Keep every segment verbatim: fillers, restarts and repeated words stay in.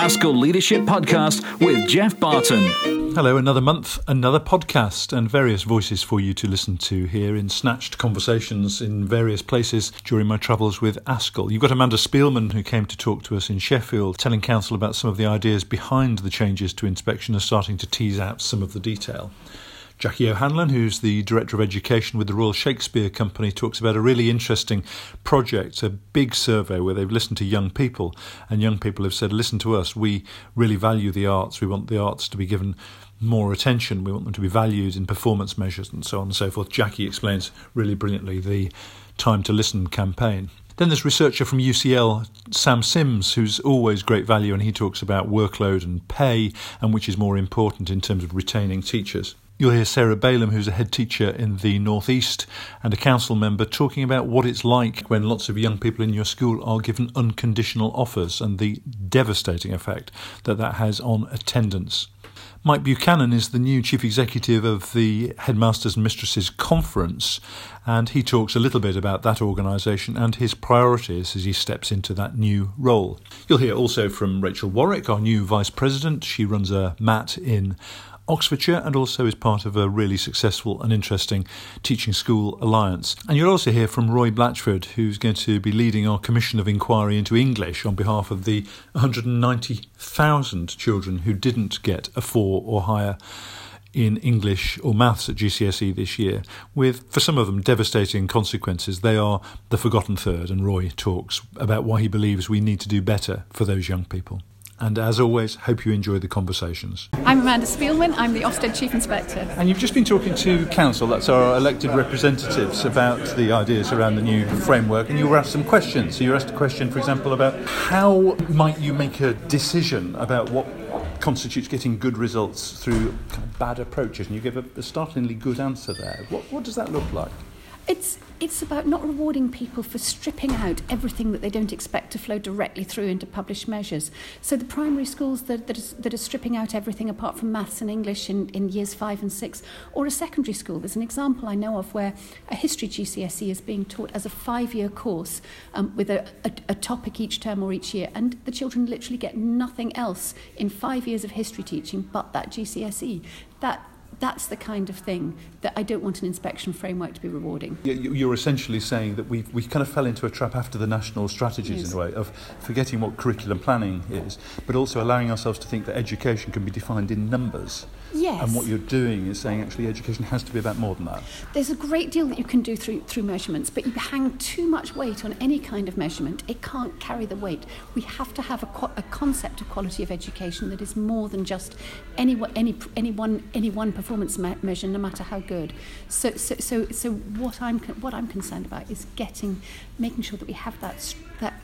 A S C L Leadership Podcast with Jeff Barton. Hello, another month, another podcast, and various voices for you to listen to here in snatched conversations in various places during my travels with A S C L. You've got Amanda Spielman, who came to talk to us in Sheffield, telling council about some of the ideas behind the changes to inspection and starting to tease out some of the detail. Jackie O'Hanlon, who's the Director of Education with the Royal Shakespeare Company, talks about a really interesting project, a big survey where they've listened to young people, and young people have said, listen to us, we really value the arts, we want the arts to be given more attention, we want them to be valued in performance measures and so on and so forth. Jackie explains really brilliantly the Time to Listen campaign. Then there's researcher from U C L, Sam Sims, who's always great value, and he talks about workload and pay and which is more important in terms of retaining teachers. You'll hear Sarah Bowden, who's a head teacher in the North East and a council member, talking about what it's like when lots of young people in your school are given unconditional offers and the devastating effect that that has on attendance. Mike Buchanan is the new Chief Executive of the Headmasters and Mistresses Conference, and he talks a little bit about that organisation and his priorities as he steps into that new role. You'll hear also from Rachel Warwick, our new Vice President. She runs a M A T in Oxfordshire and also is part of a really successful and interesting teaching school alliance. And you'll also hear from Roy Blatchford, who's going to be leading our Commission of Inquiry into English on behalf of the one hundred ninety thousand children who didn't get a four or higher in English or maths at G C S E this year, with, for some of them, devastating consequences. They are the forgotten third, and Roy talks about why he believes we need to do better for those young people. And as always, hope you enjoy the conversations. I'm Amanda Spielman, I'm the Ofsted Chief Inspector. And you've just been talking to Council, that's our elected representatives, about the ideas around the new framework, and you were asked some questions. So you were asked a question, for example, about how might you make a decision about what constitutes getting good results through kind of bad approaches, and you gave a, a startlingly good answer there. What, what does that look like? It's it's about not rewarding people for stripping out everything that they don't expect to flow directly through into published measures. So the primary schools that that, is, that are stripping out everything apart from maths and English in, in years five and six, or a secondary school. There's an example I know of where a history G C S E is being taught as a five-year course um, with a, a, a topic each term or each year, and the children literally get nothing else in five years of history teaching but that G C S E. That That's the kind of thing that I don't want an inspection framework to be rewarding. You're essentially saying that we we kind of fell into a trap after the national strategies, yes, in a way, of forgetting what curriculum planning is, but also allowing ourselves to think that education can be defined in numbers. Yes. And what you're doing is saying actually education has to be about more than that. There's a great deal that you can do through through measurements, but you hang too much weight on any kind of measurement. It can't carry the weight. We have to have a, co- a concept of quality of education that is more than just any any any one any one performance me- measure, no matter how good. So so so so what I'm con- what I'm concerned about is getting, making sure that we have that that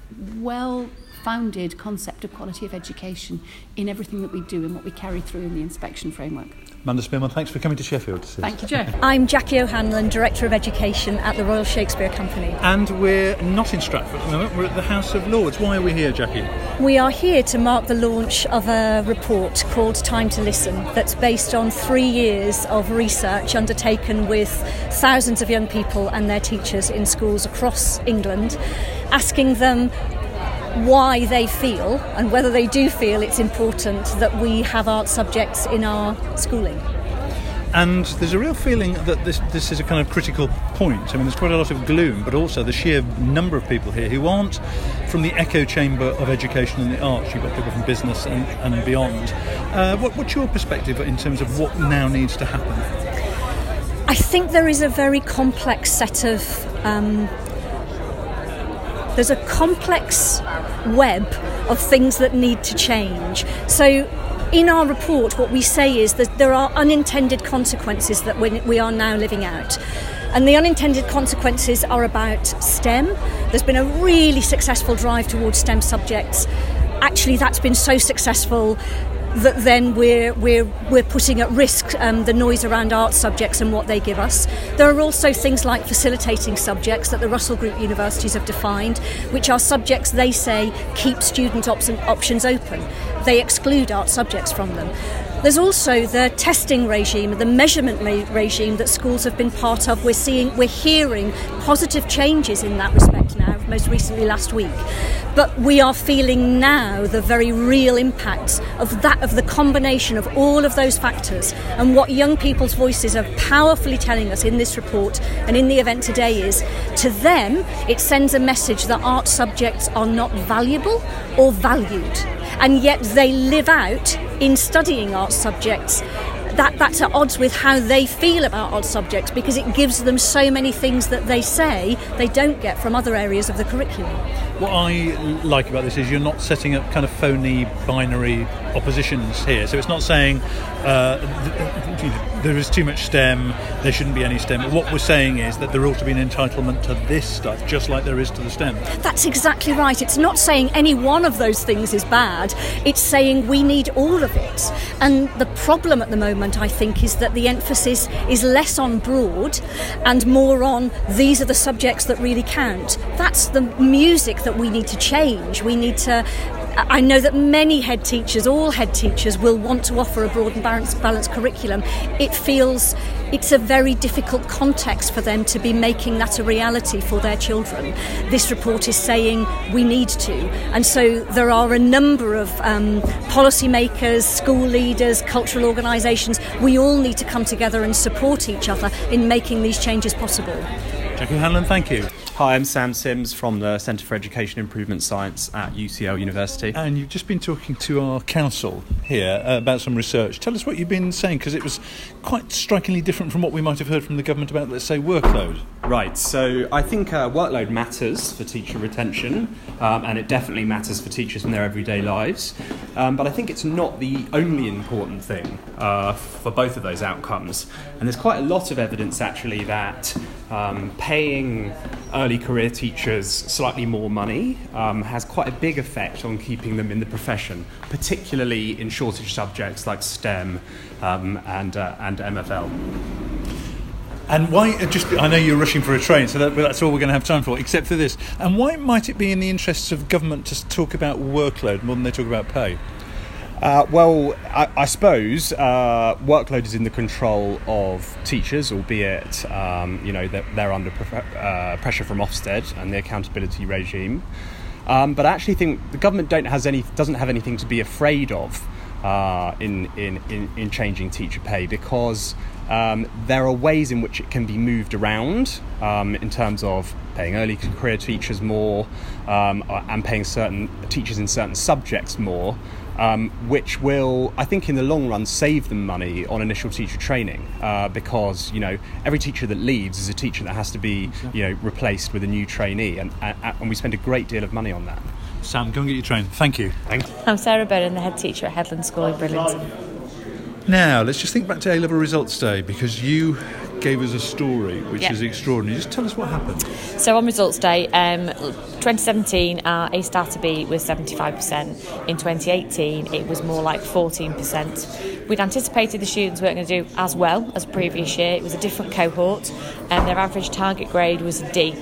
well founded concept of quality of education in everything that we do and what we carry through in the inspection framework. Amanda Spielman, thanks for coming to Sheffield. Thank you, Jeff. I'm Jackie O'Hanlon, Director of Education at the Royal Shakespeare Company. And we're not in Stratford at the moment, we're at the House of Lords. Why are we here, Jackie? We are here to mark the launch of a report called Time to Listen that's based on three years of research undertaken with thousands of young people and their teachers in schools across England, asking them why they feel and whether they do feel it's important that we have art subjects in our schooling. And there's a real feeling that this this is a kind of critical point. I mean, there's quite a lot of gloom, but also the sheer number of people here who aren't from the echo chamber of education and the arts. You've got people from business and, and beyond. Uh, what, what's your perspective in terms of what now needs to happen? I think there is a very complex set of... Um, there's a complex web of things that need to change. So in our report, what we say is that there are unintended consequences that we are now living out. And the unintended consequences are about STEM. There's been a really successful drive towards STEM subjects. Actually, that's been so successful that then we're we're we're putting at risk um, the noise around art subjects and what they give us. There are also things like facilitating subjects that the Russell Group universities have defined, which are subjects they say keep student op- options open. They exclude art subjects from them. There's also the testing regime, the measurement ma- regime that schools have been part of. We're seeing, we're hearing positive changes in that respect now, most recently last week. But we are feeling now the very real impacts of that, of the combination of all of those factors. And what young people's voices are powerfully telling us in this report and in the event today is, to them, it sends a message that art subjects are not valuable or valued. And yet they live out in studying art subjects. That, that's at odds with how they feel about art subjects, because it gives them so many things that they say they don't get from other areas of the curriculum. What I like about this is you're not setting up kind of phony binary oppositions here. So it's not saying uh, th- th- there is too much STEM, there shouldn't be any STEM. What we're saying is that there ought to be an entitlement to this stuff, just like there is to the STEM. That's exactly right. It's not saying any one of those things is bad. It's saying we need all of it. And the problem at the moment, I think, is that the emphasis is less on broad and more on these are the subjects that really count. That's the music that we need to change. We need to... I know that many head teachers, all head teachers, will want to offer a broad and balanced, balanced curriculum. It feels it's a very difficult context for them to be making that a reality for their children. This report is saying we need to. And so there are a number of um, policymakers, school leaders, cultural organisations. We all need to come together and support each other in making these changes possible. Jackie O'Hanlon, thank you. Hi, I'm Sam Sims from the Centre for Education Improvement Science at U C L University. And you've just been talking to our council here about some research. Tell us what you've been saying, because it was quite strikingly different from what we might have heard from the government about, let's say, workload. Right, so I think uh, workload matters for teacher retention, um, and it definitely matters for teachers in their everyday lives. Um, but I think it's not the only important thing uh, for both of those outcomes. And there's quite a lot of evidence, actually, that um, paying... Uh, early career teachers slightly more money um, has quite a big effect on keeping them in the profession, particularly in shortage subjects like STEM um, and uh, and M F L. And why? Just I know you're rushing for a train, so that, that's all we're going to have time for, except for this. And why might it be in the interests of government to talk about workload more than they talk about pay? Uh, well, I, I suppose uh, workload is in the control of teachers, albeit um, you know they're, they're under pre- uh, pressure from Ofsted and the accountability regime. Um, but I actually think the government don't has any doesn't have anything to be afraid of uh, in, in in in changing teacher pay, because um, there are ways in which it can be moved around um, in terms of paying early career teachers more um, and paying certain teachers in certain subjects more. Um, which will, I think, in the long run, save them money on initial teacher training, uh, because you know every teacher that leaves is a teacher that has to be, you know, replaced with a new trainee, and and, and we spend a great deal of money on that. Sam, go and get your train. Thank you. Thanks. I'm Sarah Bowden, the head teacher at Headland School in Brillinton. Now let's just think back to A-level results day, because you gave us a story which yep. is extraordinary. Just tell us what happened. So on results day, um, twenty seventeen our A star to B was seventy-five percent. In twenty eighteen it was more like fourteen percent. We'd anticipated the students weren't going to do as well as previous year. It was a different cohort and their average target grade was a D.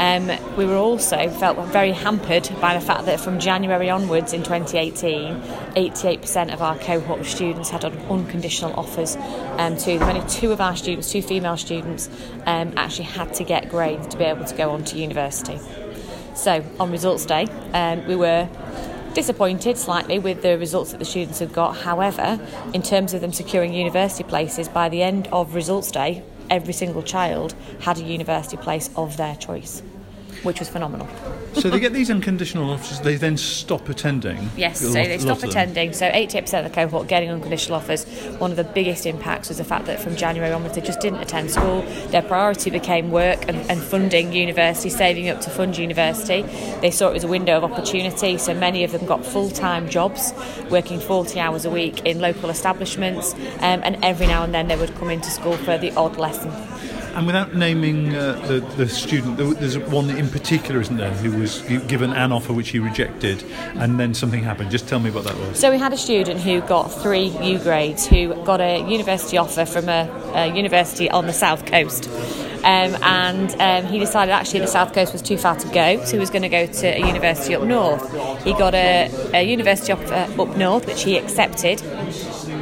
Um, we were also felt very hampered by the fact that from January onwards in twenty eighteen, eighty-eight percent of our cohort of students had unconditional offers um, to them. Only two of our students, two female students, um, actually had to get grades to be able to go on to university. So on results day, um, we were disappointed slightly with the results that the students had got. However, in terms of them securing university places, by the end of results day, every single child had a university place of their choice, which was phenomenal. So they get these unconditional offers, they then stop attending? Yes, so they stop attending. So eighty-eight percent of the cohort getting unconditional offers. One of the biggest impacts was the fact that from January onwards they just didn't attend school. Their priority became work and, and funding university, saving up to fund university. They saw it was a window of opportunity, so many of them got full-time jobs, working forty hours a week in local establishments, um, and every now and then they would come into school for the odd lesson. And without naming uh, the, the student, there's one in particular, isn't there, who was given an offer which he rejected and then something happened. Just tell me what that was. So we had a student who got three U grades, who got a university offer from a, a university on the south coast. Um, and um, he decided actually the south coast was too far to go, so he was going to go to a university up north. He got a, a university up, uh, up north, which he accepted.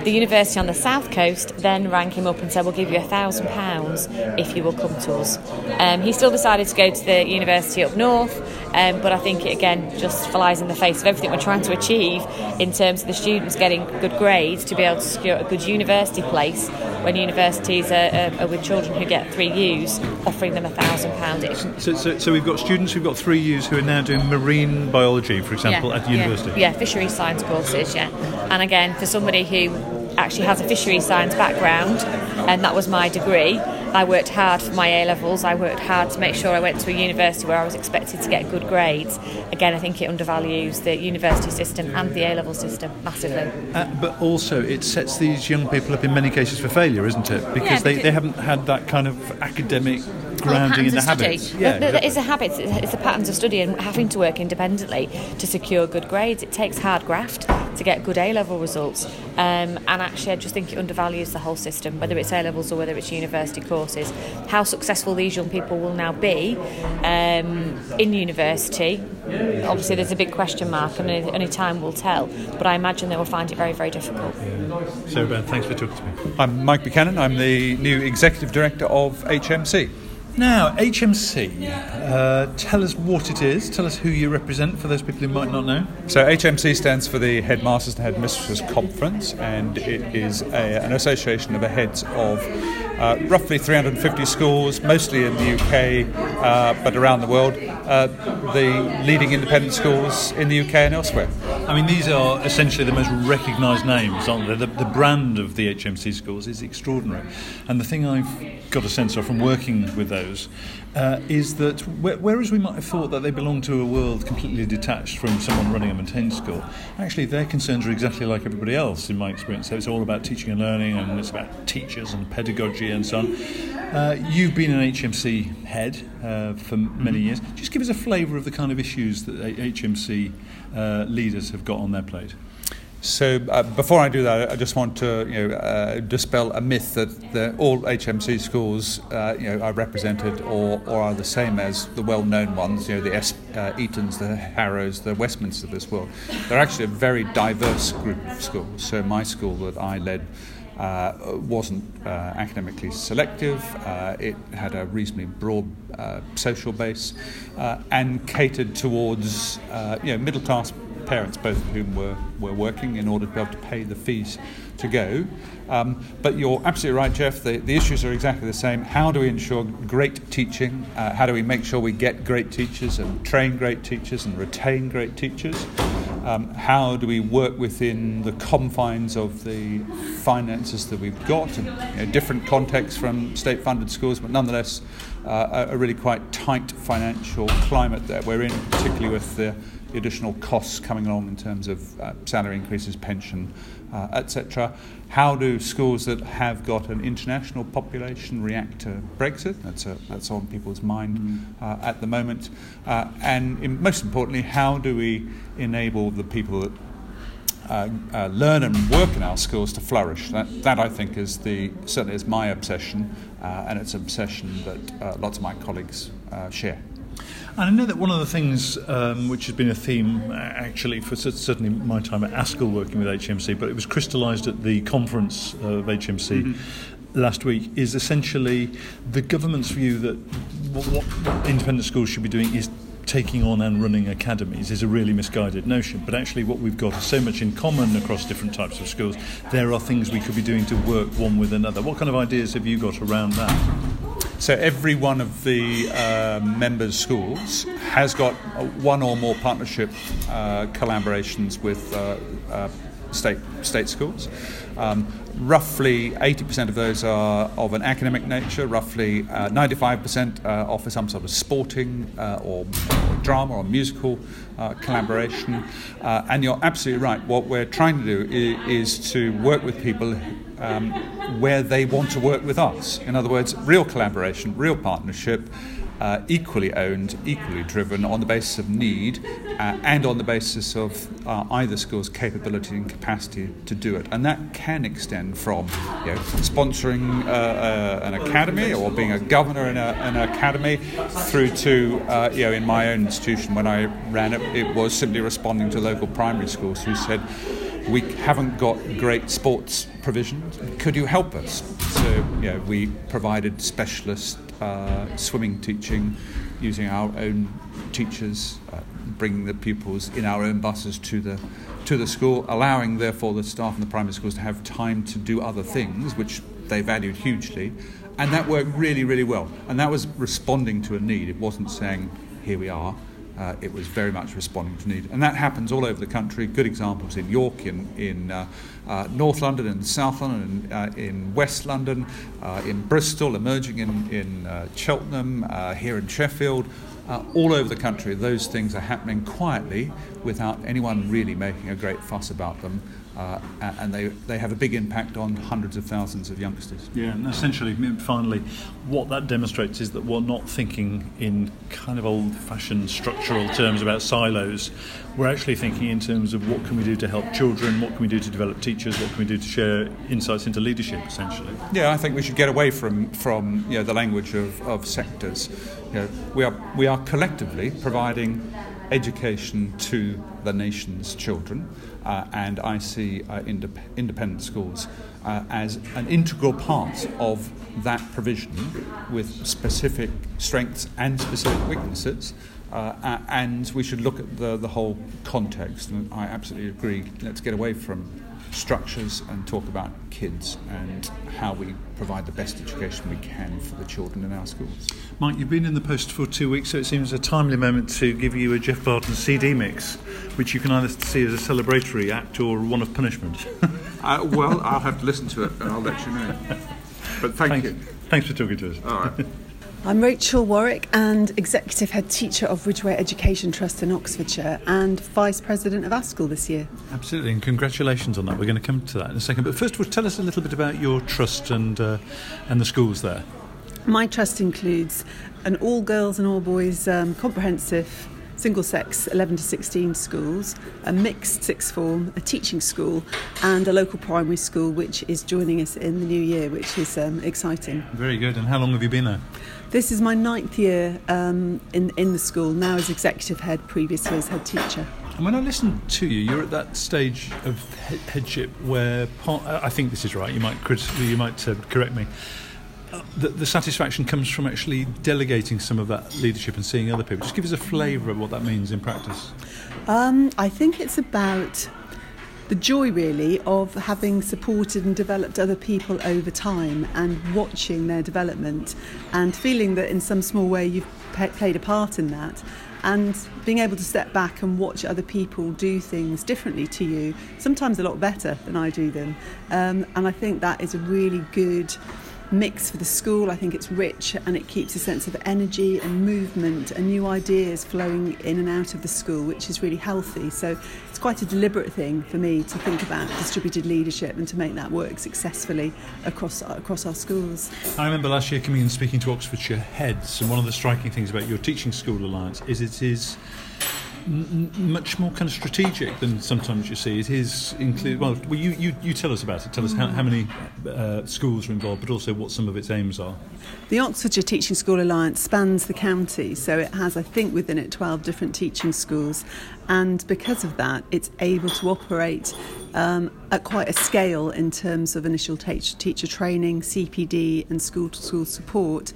The university on the south coast then rang him up and said, we'll give you one thousand pounds if you will come to us. Um, he still decided to go to the university up north. um, but I think it again just flies in the face of everything we're trying to achieve in terms of the students getting good grades to be able to secure a good university place when universities are, are, are with children who get three U's offering them a thousand pound each. So, so, so we've got students who've got three U's who are now doing marine biology, for example, yeah, at the university. Yeah, yeah, fisheries science courses, yeah. And again, for somebody who actually has a fisheries science background, and that was my degree. I worked hard for my A-levels. I worked hard to make sure I went to a university where I was expected to get good grades. Again, I think it undervalues the university system and the A-level system massively. Uh, but also, it sets these young people up in many cases for failure, isn't it? Because, yeah, because they, they haven't had that kind of academic grounding in the habits. Yeah, no, no, exactly. It's a habit, it's the patterns of study and having to work independently to secure good grades. It takes hard graft to get good A-level results. Um, and actually, I just think it undervalues the whole system, whether it's A-levels or whether it's university courses. Courses, how successful these young people will now be um, in university. Obviously, there's a big question mark, and only time will tell. But I imagine they will find it very, very difficult. Sarah Bowden, thanks for talking to me. I'm Mike Buchanan. I'm the new Executive Director of H M C. Now, H M C, uh, tell us what it is. Tell us who you represent for those people who might not know. So H M C stands for the Headmasters and Headmistresses Conference, and it is a, an association of the heads of uh, roughly three hundred fifty schools, mostly in the U K, uh, but around the world, uh, the leading independent schools in the U K and elsewhere. I mean, these are essentially the most recognised names, aren't they? The, the brand of the H M C schools is extraordinary. And the thing I've got a sense of from working with those Uh, is that wh- whereas we might have thought that they belong to a world completely detached from someone running a maintained school, actually their concerns are exactly like everybody else in my experience. So it's all about teaching and learning, and it's about teachers and pedagogy and so on. Uh, you've been an H M C head uh, for many years. Just give us a flavour of the kind of issues that H M C uh, leaders have got on their plate. So uh, before I do that, I just want to you know, uh, dispel a myth that the, all H M C schools uh, you know, are represented or, or are the same as the well-known ones, you know, the es- uh, Eatons, the Harrows, the Westminsters of this world. They're actually a very diverse group of schools. So my school that I led uh, wasn't uh, academically selective. Uh, it had a reasonably broad uh, social base uh, and catered towards uh, you know, middle-class parents, both of whom were, were working in order to be able to pay the fees to go. Um, but you're absolutely right, Jeff, the, the issues are exactly the same. How do we ensure great teaching? Uh, how do we make sure we get great teachers and train great teachers and retain great teachers? Um, how do we work within the confines of the finances that we've got? And, you know, different contexts from state-funded schools, but nonetheless uh, a really quite tight financial climate that we're in, particularly with the the additional costs coming along in terms of uh, salary increases, pension, uh, et cetera. How do schools that have got an international population react to Brexit? That's a, that's on people's mind uh, at the moment. Uh, and in, most importantly, how do we enable the people that Uh, uh, learn and work in our schools to flourish? That, that I think is the certainly is my obsession, uh, and it's an obsession that uh, lots of my colleagues uh, share. And I know that one of the things um, which has been a theme, actually, for certainly my time at A S C L working with H M C, but it was crystallised at the conference of H M C mm-hmm. last week, is essentially the government's view that what, what independent schools should be doing is taking on and running academies is a really misguided notion. But actually what we've got is so much in common across different types of schools. There are things we could be doing to work one with another. What kind of ideas have you got around that? So every one of the uh, members' schools has got one or more partnership uh, collaborations with uh, uh, state state schools. Um, roughly eighty percent of those are of an academic nature, roughly uh, ninety-five percent uh, offer some sort of sporting uh, or, or drama or musical uh, collaboration. Uh, and you're absolutely right. What we're trying to do is, is to work with people um, where they want to work with us. In other words, real collaboration, real partnership, Uh, equally owned, equally driven on the basis of need uh, and on the basis of uh, either school's capability and capacity to do it. And that can extend from you know, sponsoring uh, uh, an academy or being a governor in a, an academy through to, uh, you know, in my own institution when I ran it, it was simply responding to local primary schools who said, we haven't got great sports provision, could you help us? So you know, we provided specialist uh, swimming teaching, using our own teachers, uh, bringing the pupils in our own buses to the to the school, allowing therefore the staff in the primary schools to have time to do other things, which they valued hugely, and that worked really, really well. And that was responding to a need. It wasn't saying, here we are. Uh, it was very much responding to need. And that happens all over the country. Good examples in York, in, in uh, uh, North London, in South London, in, uh, in West London, uh, in Bristol, emerging in, in uh, Cheltenham, uh, here in Sheffield. Uh, all over the country, those things are happening quietly without anyone really making a great fuss about them. Uh, and they, they have a big impact on hundreds of thousands of youngsters. Yeah, and essentially, finally, what that demonstrates is that we're not thinking in kind of old-fashioned structural terms about silos. We're actually thinking in terms of what can we do to help children, what can we do to develop teachers, what can we do to share insights into leadership, essentially. Yeah, I think we should get away from, from you know, the language of, of sectors. You know, we are we are collectively providing education to the nation's children, uh, and I see uh, indep- independent schools uh, as an integral part of that provision, with specific strengths and specific weaknesses, uh, uh, and we should look at the, the whole context, and I absolutely agree. Let's get away from structures and talk about kids and how we provide the best education we can for the children in our schools. Mike, you've been in the post for two weeks, so it seems a timely moment to give you a Jeff Barton C D mix, which you can either see as a celebratory act or one of punishment. uh, well, I'll have to listen to it and I'll let you know. But thank thanks, you. Thanks for talking to us. All right. I'm Rachel Warwick, and Executive Head Teacher of Ridgeway Education Trust in Oxfordshire and Vice President of A S C L this year. Absolutely, and congratulations on that. We're going to come to that in a second. But first of all, tell us a little bit about your trust and uh, and the schools there. My trust includes an all-girls and all-boys um, comprehensive single-sex eleven to sixteen schools, a mixed sixth form, a teaching school and a local primary school which is joining us in the new year, which is um, exciting. Very good. And how long have you been there? This is my ninth year um, in, in the school, now as executive head, previously as head teacher. And when I listen to you, you're at that stage of headship where, part, I think this is right, you might, you might uh, correct me, The, the satisfaction comes from actually delegating some of that leadership and seeing other people. Just give us a flavour of what that means in practice. Um, I think it's about the joy, really, of having supported and developed other people over time and watching their development and feeling that in some small way you've pe- played a part in that, and being able to step back and watch other people do things differently to you, sometimes a lot better than I do them. Um, and I think that is a really good mix for the school. I think it's rich and it keeps a sense of energy and movement and new ideas flowing in and out of the school, which is really healthy. So it's quite a deliberate thing for me to think about distributed leadership and to make that work successfully across across our schools. I remember last year coming and speaking to Oxfordshire heads, and one of the striking things about your Teaching School Alliance is it is M- much more kind of strategic than sometimes you see. It is include well, well you, you, you tell us about it. Tell us how, how many uh, schools are involved, but also what some of its aims are. The Oxfordshire Teaching School Alliance spans the county, so it has, I think, within it twelve different teaching schools, and because of that, it's able to operate um, at quite a scale in terms of initial te- teacher training, C P D and school-to-school support,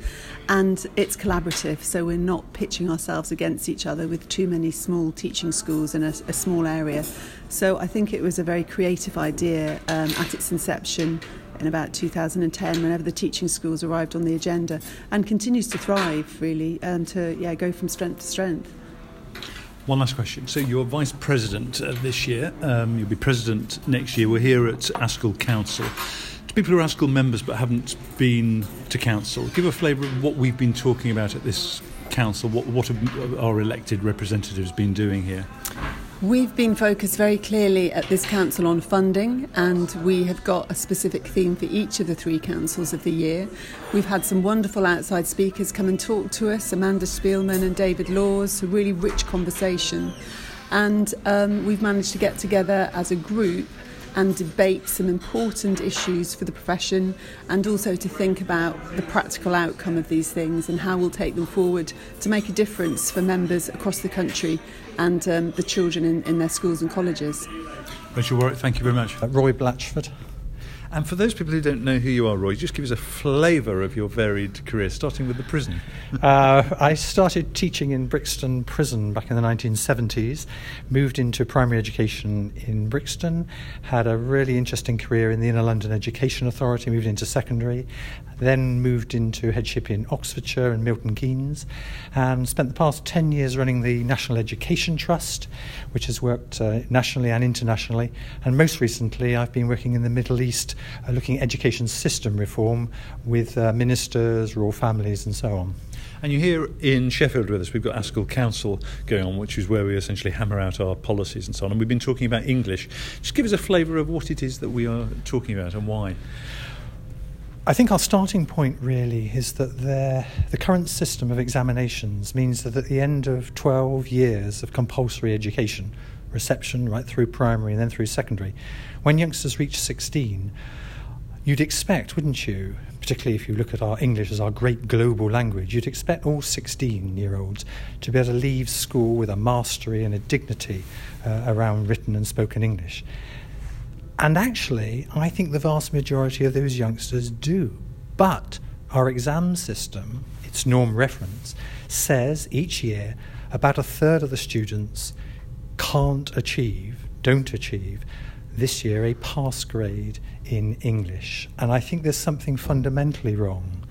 and it's collaborative, so we're not pitching ourselves against each other with too many small teaching schools in a, a small area. So I think it was a very creative idea um, at its inception in about two thousand ten, whenever the teaching schools arrived on the agenda, and continues to thrive, really, and to yeah go from strength to strength. One last question. So you're Vice President uh, this year. Um, you'll be President next year. We're here at A S C L Council. To people who are A S C L members but haven't been to Council, give a flavour of what we've been talking about at this Council. What, what have our elected representatives been doing here? We've been focused very clearly at this council on funding, and we have got a specific theme for each of the three councils of the year. We've had some wonderful outside speakers come and talk to us, Amanda Spielman and David Laws, a really rich conversation. And um, we've managed to get together as a group and debate some important issues for the profession, and also to think about the practical outcome of these things and how we'll take them forward to make a difference for members across the country and um, the children in, in their schools and colleges. Rachel Warwick, thank you very much. Uh, Roy Blatchford. And for those people who don't know who you are, Roy, just give us a flavour of your varied career, starting with the prison. uh, I started teaching in Brixton Prison back in the nineteen seventies, moved into primary education in Brixton, had a really interesting career in the Inner London Education Authority, moved into secondary, then moved into headship in Oxfordshire and Milton Keynes, and spent the past ten years running the National Education Trust, which has worked uh, nationally and internationally, and most recently I've been working in the Middle East uh, looking at education system reform with uh, ministers, royal families and so on. And you're here in Sheffield with us. We've got ASCL Council going on, which is where we essentially hammer out our policies and so on, and we've been talking about English. Just give us a flavour of what it is that we are talking about and why. I think our starting point really is that the, the current system of examinations means that at the end of twelve years of compulsory education, reception right through primary and then through secondary, when youngsters reach sixteen, you'd expect, wouldn't you, particularly if you look at our English as our great global language, you'd expect all sixteen-year-olds to be able to leave school with a mastery and a dignity uh, around written and spoken English. And actually, I think the vast majority of those youngsters do. But our exam system, its norm reference, says each year about a third of the students can't achieve, don't achieve, this year a pass grade in English. And I think there's something fundamentally wrong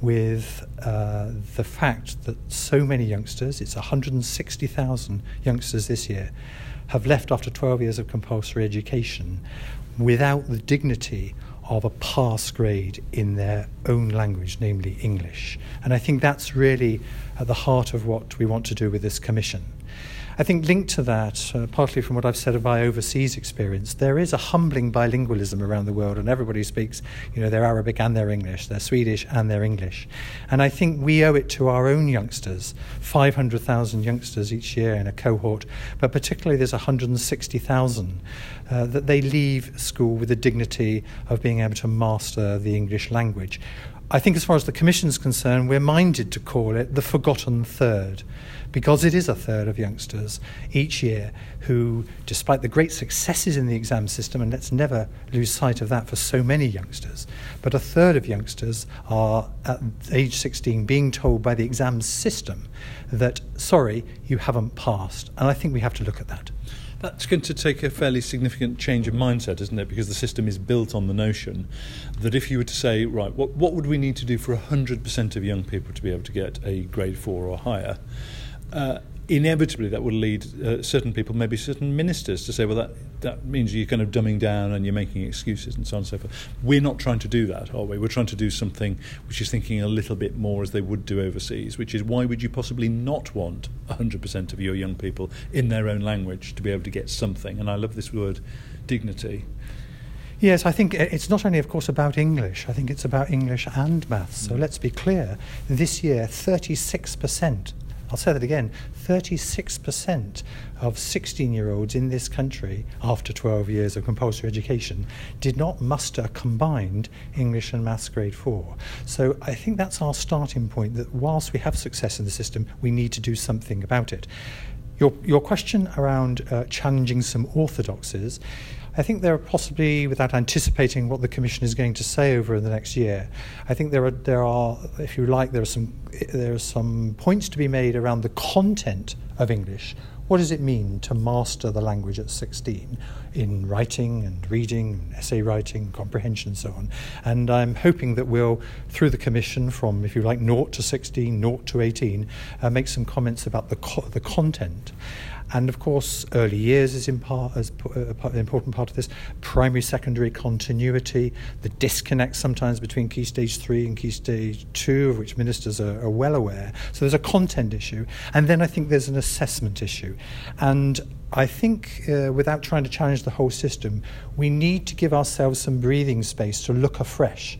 with uh, the fact that so many youngsters, it's one hundred sixty thousand youngsters this year, have left after twelve years of compulsory education without the dignity of a pass grade in their own language, namely English. And I think that's really at the heart of what we want to do with this commission. I think linked to that, uh, partly from what I've said of my overseas experience, there is a humbling bilingualism around the world, and everybody speaks, you know, their Arabic and their English, their Swedish and their English. And I think we owe it to our own youngsters, five hundred thousand youngsters each year in a cohort, but particularly there's one hundred sixty thousand, uh, that they leave school with the dignity of being able to master the English language. I think as far as the Commission's concerned, we're minded to call it the forgotten third, because it is a third of youngsters each year who, despite the great successes in the exam system, and let's never lose sight of that for so many youngsters, but a third of youngsters are at age sixteen being told by the exam system that, sorry, you haven't passed. And I think we have to look at that. That's going to take a fairly significant change of mindset, isn't it? Because the system is built on the notion that if you were to say, right, what, what would we need to do for one hundred percent of young people to be able to get a grade four or higher, uh, inevitably that will lead uh, certain people, maybe certain ministers, to say, well, that, that means you're kind of dumbing down and you're making excuses and so on and so forth. We're not trying to do that, are we? We're trying to do something which is thinking a little bit more as they would do overseas, which is why would you possibly not want one hundred percent of your young people in their own language to be able to get something? And I love this word, dignity. Yes, I think it's not only, of course, about English. I think it's about English and maths. So let's be clear. This year, thirty-six percent, I'll say that again, thirty-six percent of sixteen-year-olds in this country after twelve years of compulsory education did not muster a combined English and maths grade four. So I think that's our starting point, that whilst we have success in the system, we need to do something about it. Your, your question around uh, challenging some orthodoxies, I think there are possibly, without anticipating what the Commission is going to say over the next year, I think there are, there are, if you like, there are some, there are some points to be made around the content of English. What does it mean to master the language at sixteen in writing and reading, essay writing, comprehension and so on? And I'm hoping that we'll, through the Commission, from, if you like, zero to sixteen, zero to eighteen, uh, make some comments about the co- the content. And of course, early years is in part, as an uh, important part of this. Primary, secondary continuity, the disconnect sometimes between Key Stage three and Key Stage two, of which ministers are, are well aware. So there's a content issue. And then I think there's an assessment issue. And I think, uh, without trying to challenge the whole system, we need to give ourselves some breathing space to look afresh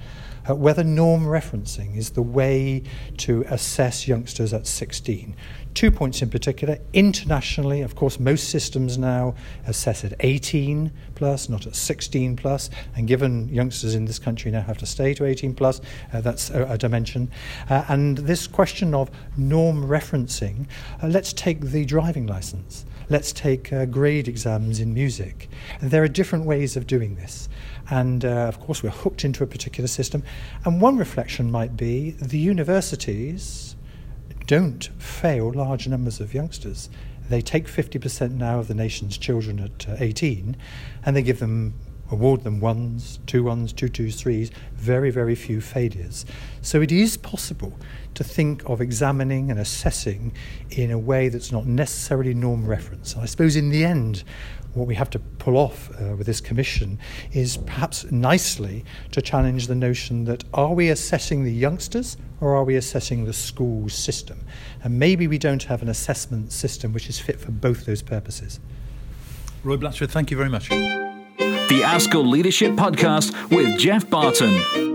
at whether norm referencing is the way to assess youngsters at sixteen. two points in particular. Internationally, of course, most systems now assess at eighteen plus, not at sixteen plus, and given youngsters in this country now have to stay to eighteen plus, uh, that's a, a dimension. Uh, and this question of norm referencing, uh, let's take the driving licence, let's take uh, grade exams in music. There are different ways of doing this. And, uh, of course, we're hooked into a particular system. And one reflection might be the universities don't fail large numbers of youngsters. They take fifty percent now of the nation's children at uh, eighteen, and they give them, award them ones, two ones, two twos, threes, very, very few failures. So it is possible to think of examining and assessing in a way that's not necessarily norm reference. And I suppose in the end, what we have to pull off uh, with this commission is perhaps nicely to challenge the notion that are we assessing the youngsters or are we assessing the school system? And maybe we don't have an assessment system which is fit for both those purposes. Roy Blatchford, thank you very much. The A S C L Leadership Podcast with Jeff Barton.